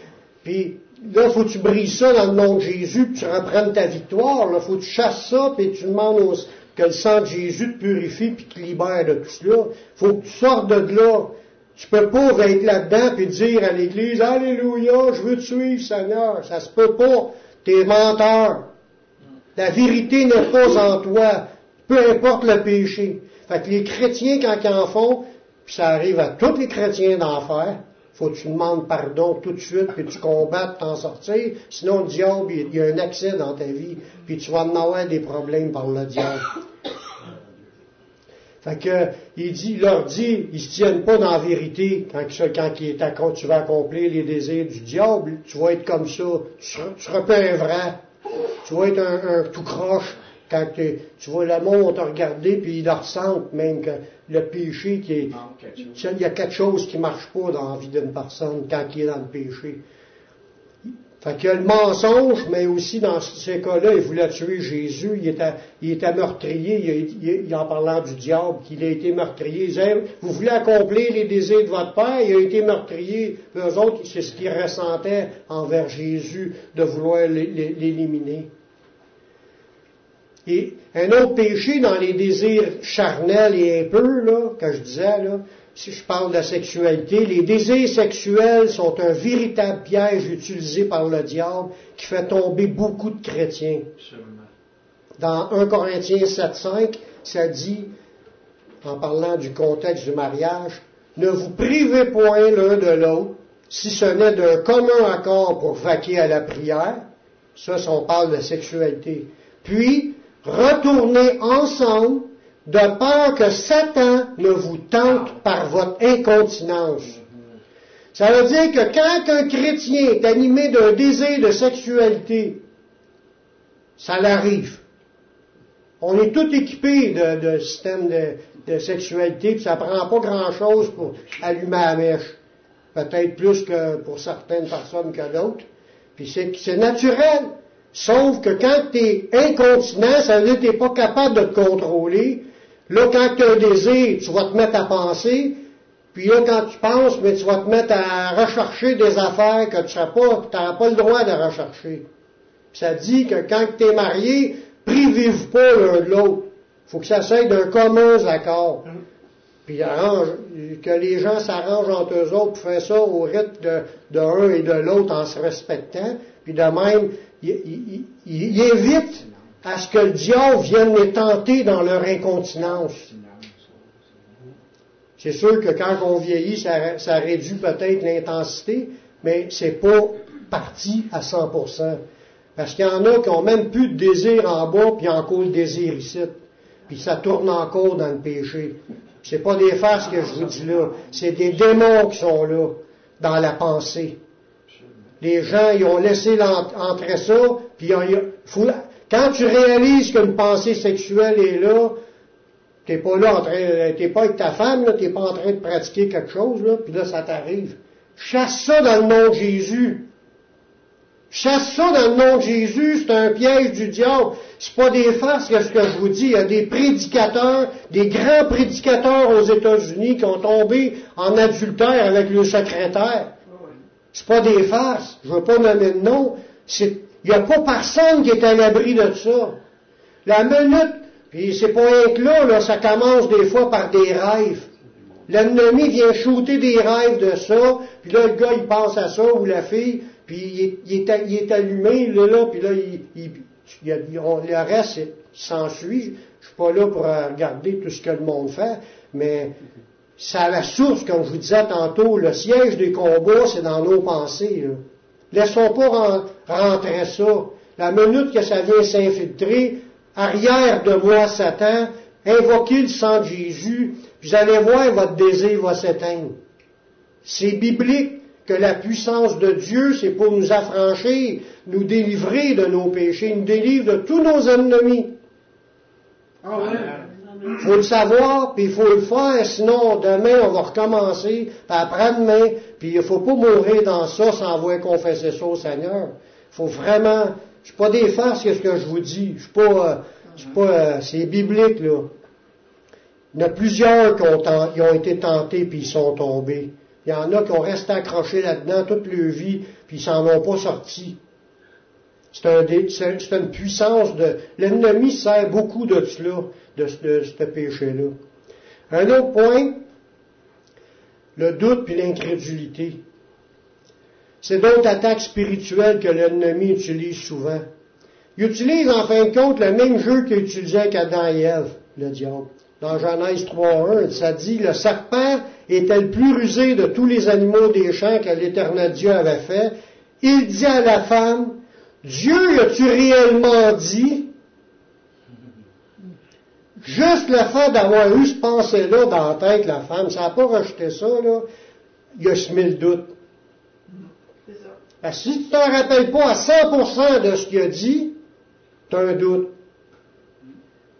Puis là, il faut que tu brises ça dans le nom de Jésus, puis tu reprennes ta victoire. Il faut que tu chasses ça, puis tu demandes aux, que le sang de Jésus te purifie, puis te libère de tout cela. Il faut que tu sortes de là. Tu peux pas être là-dedans et dire à l'Église « Alléluia, je veux te suivre, Seigneur ». Ça se peut pas. T'es menteur. La vérité n'est pas en toi. Peu importe le péché. Fait que les chrétiens, quand ils en font, puis ça arrive à tous les chrétiens d'en faire, faut que tu demandes pardon tout de suite, puis tu combats pour t'en sortir. Sinon, le diable, il y a un accès dans ta vie, puis tu vas en avoir des problèmes par le diable. Fait que, il dit, il leur dit, ils ne se tiennent pas dans la vérité. Quand, quand, il est à, quand tu vas accomplir les désirs du diable, tu vas être comme ça. Tu ne seras pas un vrai. Tu vas être un, un tout croche. Quand tu vois le monde te regarder, puis ils le ressentent même que le péché qui est... Il y a quelque chose qui ne marche pas dans la vie d'une personne quand il est dans le péché. Fait qu'il y a le mensonge, mais aussi dans ces cas-là, il voulait tuer Jésus, il était, il était meurtrier, il, il, en parlant du diable, qu'il a été meurtrier. Il disait, vous voulez accomplir les désirs de votre père, il a été meurtrier. Puis eux autres, c'est ce qu'ils ressentaient envers Jésus, de vouloir l'éliminer. Et un autre péché dans les désirs charnels et impurs, là, que je disais, là, si je parle de la sexualité, les désirs sexuels sont un véritable piège utilisé par le diable qui fait tomber beaucoup de chrétiens. Dans un Corinthiens sept cinq, ça dit, en parlant du contexte du mariage, « Ne vous privez point l'un de l'autre, si ce n'est d'un commun accord pour vaquer à la prière. » Ça, si on parle de sexualité. « Puis, retournez ensemble, de peur que Satan ne vous tente par votre incontinence. » Ça veut dire que quand un chrétien est animé d'un désir de sexualité, ça l'arrive. On est tout équipé de, de système de, de sexualité, puis ça prend pas grand-chose pour allumer la mèche. Peut-être plus que pour certaines personnes que d'autres. Puis c'est, c'est naturel. Sauf que quand tu es incontinent, ça veut dire que tu n'es pas capable de te contrôler. Là, quand tu as un désir, tu vas te mettre à penser. Puis là, quand tu penses, mais tu vas te mettre à rechercher des affaires que tu n'auras pas le droit de rechercher. Puis ça dit que quand tu es marié, privez-vous pas l'un de l'autre. Il faut que ça soit d'un commun accord. Puis arrange, que les gens s'arrangent entre eux autres pour faire ça au rythme de, de un et de l'autre en se respectant. Puis de même... Il, il, il, il évite à ce que le diable vienne les tenter dans leur incontinence. C'est sûr que quand on vieillit, ça, ça réduit peut-être l'intensité, mais c'est pas parti à cent pour cent. Parce qu'il y en a qui n'ont même plus de désir en bas, puis encore le désir ici. Puis ça tourne encore dans le péché. C'est pas des farces que je vous dis là. C'est des démons qui sont là, dans la pensée. Les gens, ils ont laissé entrer ça, puis ils ont, ils faut, quand tu réalises qu'une pensée sexuelle est là, t'es pas là en train, t'es pas avec ta femme, là, t'es pas en train de pratiquer quelque chose, là, puis là, ça t'arrive. Chasse ça dans le nom de Jésus. Chasse ça dans le nom de Jésus, c'est un piège du diable. C'est pas des farces, ce que je vous dis. Il y a des prédicateurs, des grands prédicateurs aux États-Unis qui ont tombé en adultère avec le secrétaire. C'est pas des farces, je veux pas nommer de nom. Il n'y a pas personne qui est à l'abri de ça. La minute, puis c'est pas être là, là, ça commence des fois par des rêves. L'ennemi vient shooter des rêves de ça, puis là, le gars, il pense à ça, ou la fille, puis il, il, est, il est allumé, là, là, puis là, il, il, il, il, on, le reste il s'ensuit. Je suis pas là pour regarder tout ce que le monde fait, mais... C'est à la source, comme je vous disais tantôt, le siège des combats, c'est dans nos pensées. Là. Laissons pas rentrer ça. La minute que ça vient s'infiltrer, arrière de moi Satan, invoquez le sang de Jésus, puis vous allez voir, votre désir va s'éteindre. C'est biblique que la puissance de Dieu, c'est pour nous affranchir, nous délivrer de nos péchés, nous délivre de tous nos ennemis. Amen. Il faut le savoir, puis il faut le faire, sinon demain, on va recommencer, puis après-demain, puis il ne faut pas mourir dans ça sans avoir confessé ça au Seigneur. Il faut vraiment... Je ne suis pas des farces, c'est ce que je vous dis. Je suis pas... Euh, je suis pas euh, c'est biblique, là. Il y en a plusieurs qui ont, qui ont été tentés, puis ils sont tombés. Il y en a qui ont resté accrochés là-dedans toute leur vie, puis ils ne s'en ont pas sortis. C'est, un, c'est, c'est une puissance de... L'ennemi sert beaucoup de cela, de, de, de ce péché-là. Un autre point, le doute puis l'incrédulité. C'est d'autres attaques spirituelles que l'ennemi utilise souvent. Il utilise, en fin de compte, le même jeu qu'il utilisait avec Adam et Ève, le diable. Dans Genèse trois un, ça dit, « Le serpent était le plus rusé de tous les animaux des champs que l'Éternel Dieu avait fait. Il dit à la femme, « Dieu, as-tu réellement dit? » Juste le fait d'avoir eu ce pensée-là dans la tête, la femme, ça n'a pas rejeté ça, là. Il a semé le doute. Ben, si tu ne te rappelles pas à cent pour cent de ce qu'il a dit, tu as un doute.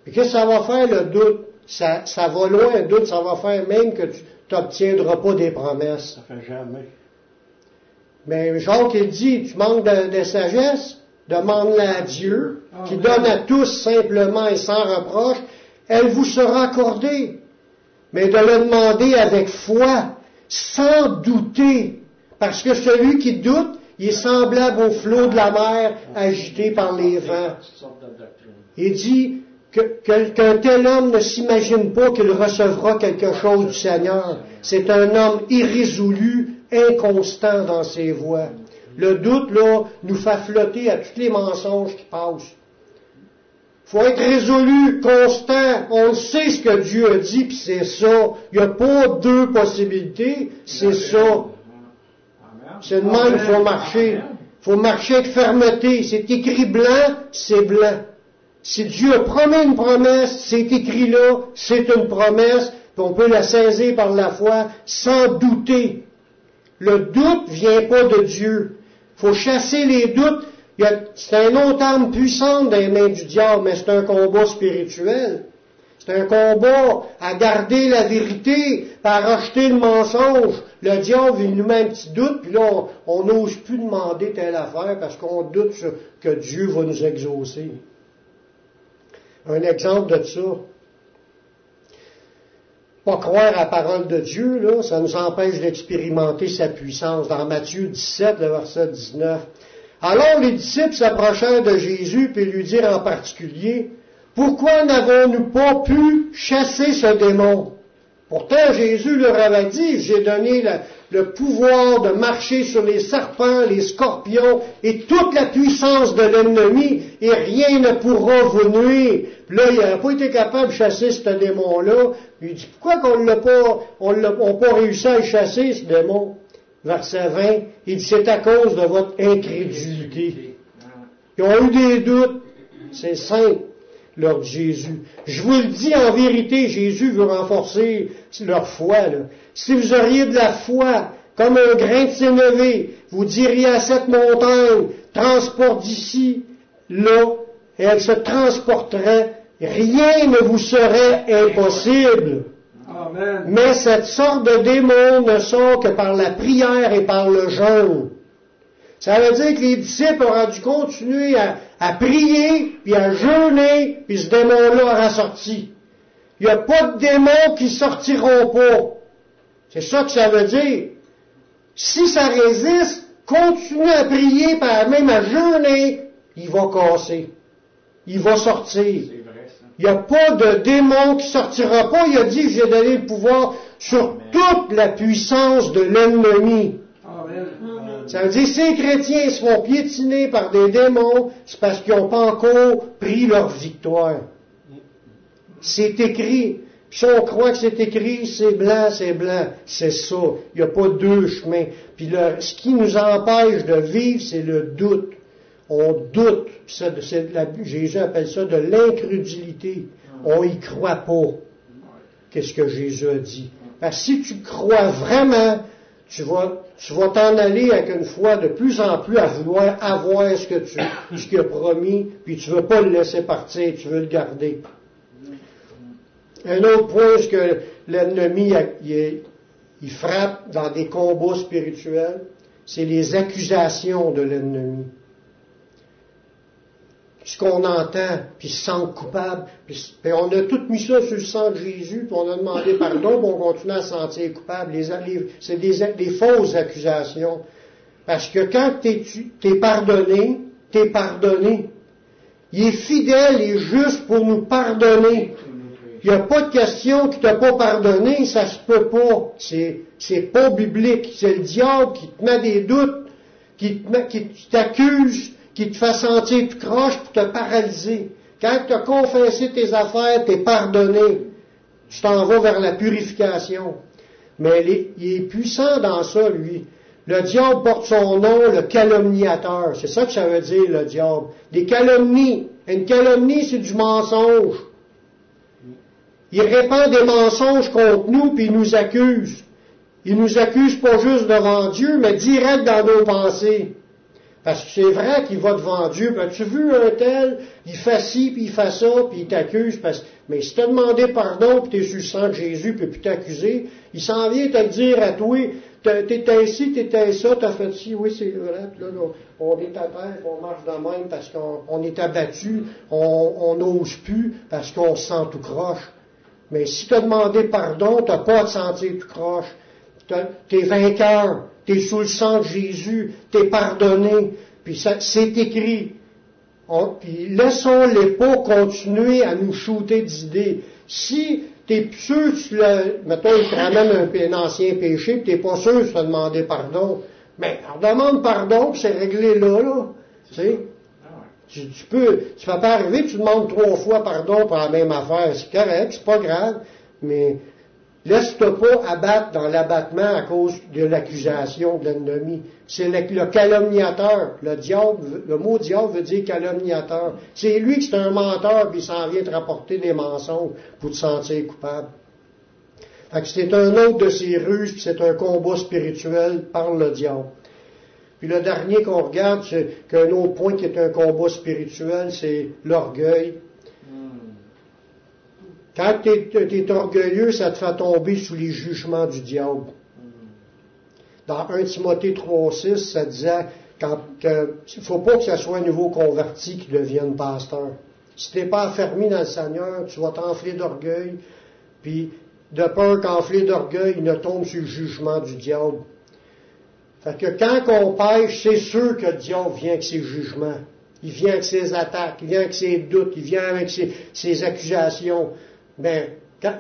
Et qu'est-ce que ça va faire, le doute? Ça, ça va loin, le doute, ça va faire même que tu n'obtiendras pas des promesses. Ça fait jamais. Mais Jacques, il dit, tu manques de, de sagesse, demande-la à Dieu, ah, qui donne à tous simplement et sans reproche, elle vous sera accordée. Mais de le demander avec foi, sans douter, parce que celui qui doute, il est semblable au flot de la mer agité par les vents. Il dit que, que, qu'un tel homme ne s'imagine pas qu'il recevra quelque chose du Seigneur. C'est un homme irrésolu, inconstant dans ses voies. Le doute, là, nous fait flotter à tous les mensonges qui passent. Il faut être résolu, constant. On sait ce que Dieu a dit, puis c'est ça. Il n'y a pas deux possibilités, c'est ça. C'est de même qu'il faut marcher. Il faut marcher avec fermeté. C'est écrit blanc, c'est blanc. Si Dieu a promis une promesse, c'est écrit là, c'est une promesse, puis on peut la saisir par la foi sans douter. Le doute ne vient pas de Dieu. Il faut chasser les doutes. Il y a, c'est un autre arme puissante dans les mains du diable, mais c'est un combat spirituel. C'est un combat à garder la vérité, à rejeter le mensonge. Le diable, il nous met un petit doute, puis là, on n'ose plus demander telle affaire parce qu'on doute que Dieu va nous exaucer. Un exemple de ça. Pas croire à la parole de Dieu, là, ça nous empêche d'expérimenter sa puissance. Dans Matthieu dix-sept, le verset dix-neuf. Alors les disciples s'approchèrent de Jésus et lui dirent en particulier, « Pourquoi n'avons-nous pas pu chasser ce démon? » Pourtant, Jésus leur avait dit, « J'ai donné la, le pouvoir de marcher sur les serpents, les scorpions et toute la puissance de l'ennemi, et rien ne pourra vous nuire. » Là, il n'aurait pas été capable de chasser ce démon-là. Il dit, « Pourquoi qu'on ne l'a pas, on l'a, on pas réussi à le chasser, ce démon? » Verset vingt, il dit, « C'est à cause de votre incrédulité. » Ils ont eu des doutes. C'est simple. Leur Jésus. Je vous le dis en vérité, Jésus veut renforcer leur foi. Là. Si vous auriez de la foi, comme un grain de sénévé, vous diriez à cette montagne, transporte d'ici, là, et elle se transporterait. Rien ne vous serait impossible. Amen. Mais cette sorte de démons ne sont que par la prière et par le jeûne. Ça veut dire que les disciples auraient dû continuer à, à prier, puis à jeûner, puis ce démon-là aura sorti. Il n'y a pas de démons qui ne sortiront pas. C'est ça que ça veut dire. Si ça résiste, continue à prier, puis même à jeûner, il va casser. Il va sortir. C'est vrai, ça. Il n'y a pas de démon qui ne sortira pas. Il a dit, j'ai donné le pouvoir sur toute la puissance de l'ennemi. Amen. Ça veut dire que ces chrétiens se font piétiner par des démons, c'est parce qu'ils n'ont pas encore pris leur victoire. C'est écrit. Puis si on croit que c'est écrit, c'est blanc, c'est blanc. C'est ça. Il n'y a pas deux chemins. Puis le, ce qui nous empêche de vivre, c'est le doute. On doute. Ça, c'est la, Jésus appelle ça de l'incrédulité. On n'y croit pas. Qu'est-ce que Jésus a dit? Parce que si tu crois vraiment, tu vas... Tu vas t'en aller avec une foi de plus en plus à vouloir avoir ce que tu, ce qu'il a promis, puis tu ne veux pas le laisser partir, tu veux le garder. Un autre point, c'est que l'ennemi, il, il frappe dans des combats spirituels, c'est les accusations de l'ennemi. Ce qu'on entend, puis se sentent coupables, puis, puis on a tout mis ça sur le sang de Jésus, puis on a demandé pardon, puis on continue à se sentir coupable. Les, les, c'est des, des fausses accusations. Parce que quand t'es, t'es pardonné, t'es pardonné. Il est fidèle et juste pour nous pardonner. Il n'y a pas de question qu'il ne t'a pas pardonné, ça se peut pas. C'est, c'est pas biblique. C'est le diable qui te met des doutes, qui, te met, qui t'accuse, qui te fait sentir plus croche pour te paralyser. Quand tu as confessé tes affaires, tu es pardonné. Tu t'en vas vers la purification. Mais les, il est puissant dans ça, lui. Le diable porte son nom, le calomniateur. C'est ça que ça veut dire, le diable. Des calomnies. Une calomnie, c'est du mensonge. Il répand des mensonges contre nous, puis il nous accuse. Il nous accuse pas juste devant Dieu, mais direct dans nos pensées. Parce que c'est vrai qu'il va devant Dieu. Ben, tu veux un tel, il fait ci, puis il fait ça, puis il t'accuse. Parce... Mais si tu as demandé pardon, puis tu es sur le sang de Jésus, puis plus t'accuser, il s'en vient te le dire à toi. T'étais ici, t'étais ça, t'as fait ci, oui, c'est vrai, là, là, on est à terre, on marche de même parce qu'on on est abattu, on n'ose plus parce qu'on se sent tout croche. Mais si t'as demandé pardon, t'as pas à te sentir tout croche. T'as, t'es vainqueur, t'es sous le sang de Jésus, t'es pardonné, puis ça, c'est écrit. On, puis laissons-les pas continuer à nous shooter d'idées. Si t'es sûr, tu le, mettons, il te ramène un, un ancien péché, puis t'es pas sûr que tu as demandé pardon. Mais, alors, demande pardon, puis c'est réglé là, là. Tu sais? Tu, tu peux, tu vas pas arriver, tu demandes trois fois pardon pour la même affaire. C'est correct, c'est pas grave, mais laisse-toi pas abattre dans l'abattement à cause de l'accusation de l'ennemi. C'est le, le calomniateur. Le diable, le mot diable veut dire calomniateur. C'est lui qui est un menteur, puis il s'en vient te rapporter des mensonges pour te sentir coupable. Fait que c'est un autre de ces ruses, puis c'est un combat spirituel par le diable. Puis le dernier qu'on regarde, c'est qu'un autre point qui est un combat spirituel, c'est l'orgueil. Quand t'es, t'es orgueilleux, ça te fait tomber sous les jugements du diable. Dans premier Timothée trois six, ça disait qu'il faut pas que ce soit un nouveau converti qui devienne pasteur. Si t'es pas affermi dans le Seigneur, tu vas t'enfler d'orgueil, puis de peur qu'enfler d'orgueil, il ne tombe sur le jugement du diable. Fait que quand on pêche, c'est sûr que le diable vient avec ses jugements. Il vient avec ses attaques, il vient avec ses doutes, il vient avec ses, ses accusations. Ben, quand,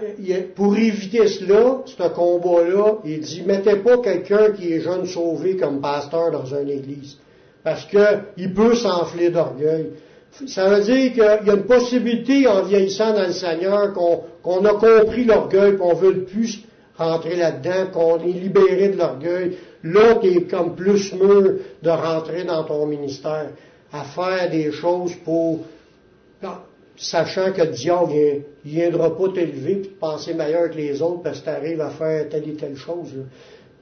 pour éviter cela, ce combat-là, il dit, mettez pas quelqu'un qui est jeune sauvé comme pasteur dans une église. Parce qu'il peut s'enfler d'orgueil. Ça veut dire qu'il y a une possibilité, en vieillissant dans le Seigneur, qu'on, qu'on a compris l'orgueil, qu'on veut le plus rentrer là-dedans, qu'on est libéré de l'orgueil. Là, tu es comme plus mûr de rentrer dans ton ministère, à faire des choses pour... Non, sachant que le diable ne viendra pas t'élever et te penser meilleur que les autres parce que tu arrives à faire telle et telle chose. Là.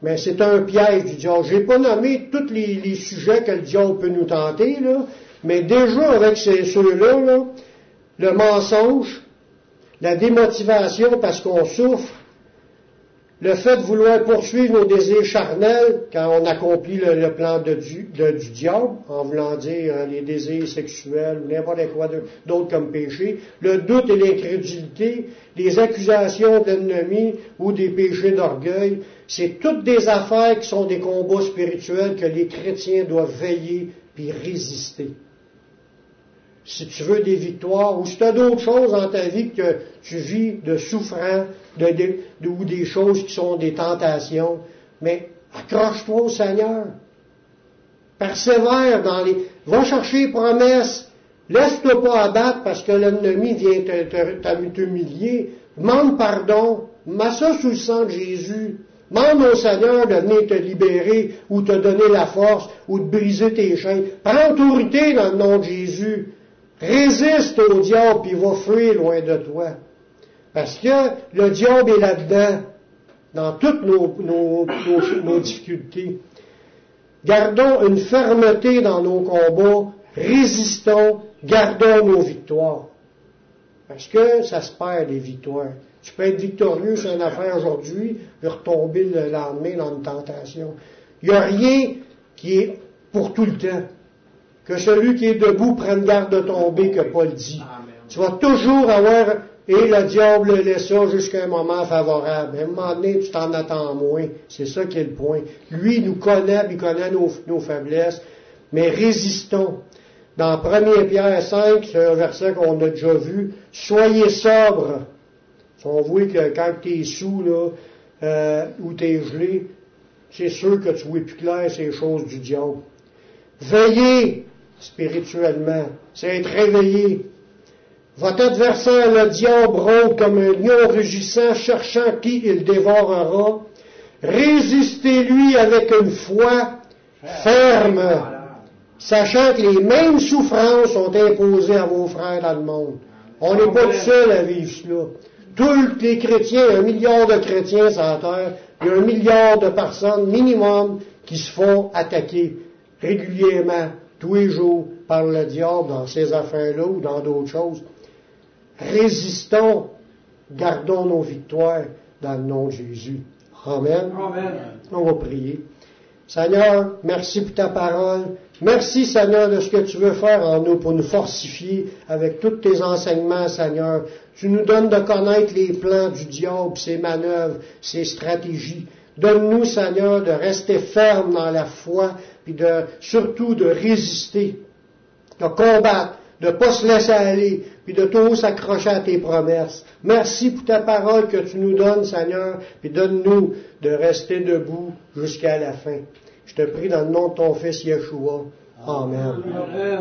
Mais c'est un piège du diable. Je n'ai pas nommé tous les, les sujets que le diable peut nous tenter, là, mais déjà avec ces, ceux-là, là, le mensonge, la démotivation parce qu'on souffre, le fait de vouloir poursuivre nos désirs charnels quand on accomplit le, le plan de du, de, du diable, en voulant dire hein, les désirs sexuels ou n'importe quoi d'autre comme péché, le doute et l'incrédulité, les accusations d'ennemis ou des péchés d'orgueil, c'est toutes des affaires qui sont des combats spirituels que les chrétiens doivent veiller puis résister. Si tu veux des victoires, ou si tu as d'autres choses dans ta vie que tu vis de souffrant, de, de, de, ou des choses qui sont des tentations, mais accroche-toi au Seigneur. Persévère dans les... Va chercher les promesses. Laisse-toi pas abattre parce que l'ennemi vient te, te, te, t'humilier. Demande pardon. Mets ça sous le sang de Jésus. Demande au Seigneur de venir te libérer ou te donner la force ou de briser tes chaînes. Prends autorité dans le nom de Jésus. Résiste au diable, puis il va fuir loin de toi. Parce que le diable est là-dedans, dans toutes nos, nos, nos, nos difficultés. Gardons une fermeté dans nos combats, résistons, gardons nos victoires. Parce que ça se perd des victoires. Tu peux être victorieux sur une affaire aujourd'hui, puis retomber le lendemain dans une tentation. Il n'y a rien qui est pour tout le temps. Que celui qui est debout prenne garde de tomber, que Paul dit. Amen. Tu vas toujours avoir, et le diable laisse ça jusqu'à un moment favorable. À un moment donné, tu t'en attends moins. C'est ça qui est le point. Lui, il nous connaît, il connaît nos, nos faiblesses, mais résistons. Dans premier Pierre cinq, c'est un verset qu'on a déjà vu, « Soyez sobres ». On voit que quand tu es sous, là, euh, ou tu es gelé, c'est sûr que tu vois plus clair ces choses du diable. Veillez spirituellement, c'est être réveillé. Votre adversaire, le diable, rôde comme un lion rugissant, cherchant qui il dévorera. Résistez-lui avec une foi ferme, sachant que les mêmes souffrances sont imposées à vos frères dans le monde. On n'est pas tout seul à vivre cela. Tous les chrétiens, un milliard de chrétiens sur la terre, il y a un milliard de personnes minimum qui se font attaquer régulièrement, tous les jours, par le diable dans ces affaires-là ou dans d'autres choses. Résistons, gardons nos victoires dans le nom de Jésus. Amen. Amen. On va prier. Seigneur, merci pour ta parole. Merci, Seigneur, de ce que tu veux faire en nous pour nous fortifier avec tous tes enseignements, Seigneur. Tu nous donnes de connaître les plans du diable, ses manœuvres, ses stratégies. Donne-nous, Seigneur, de rester ferme dans la foi, puis de, surtout de résister, de combattre, de ne pas se laisser aller, puis de toujours s'accrocher à tes promesses. Merci pour ta parole que tu nous donnes, Seigneur, puis donne-nous de rester debout jusqu'à la fin. Je te prie dans le nom de ton Fils Yeshua. Amen. Amen.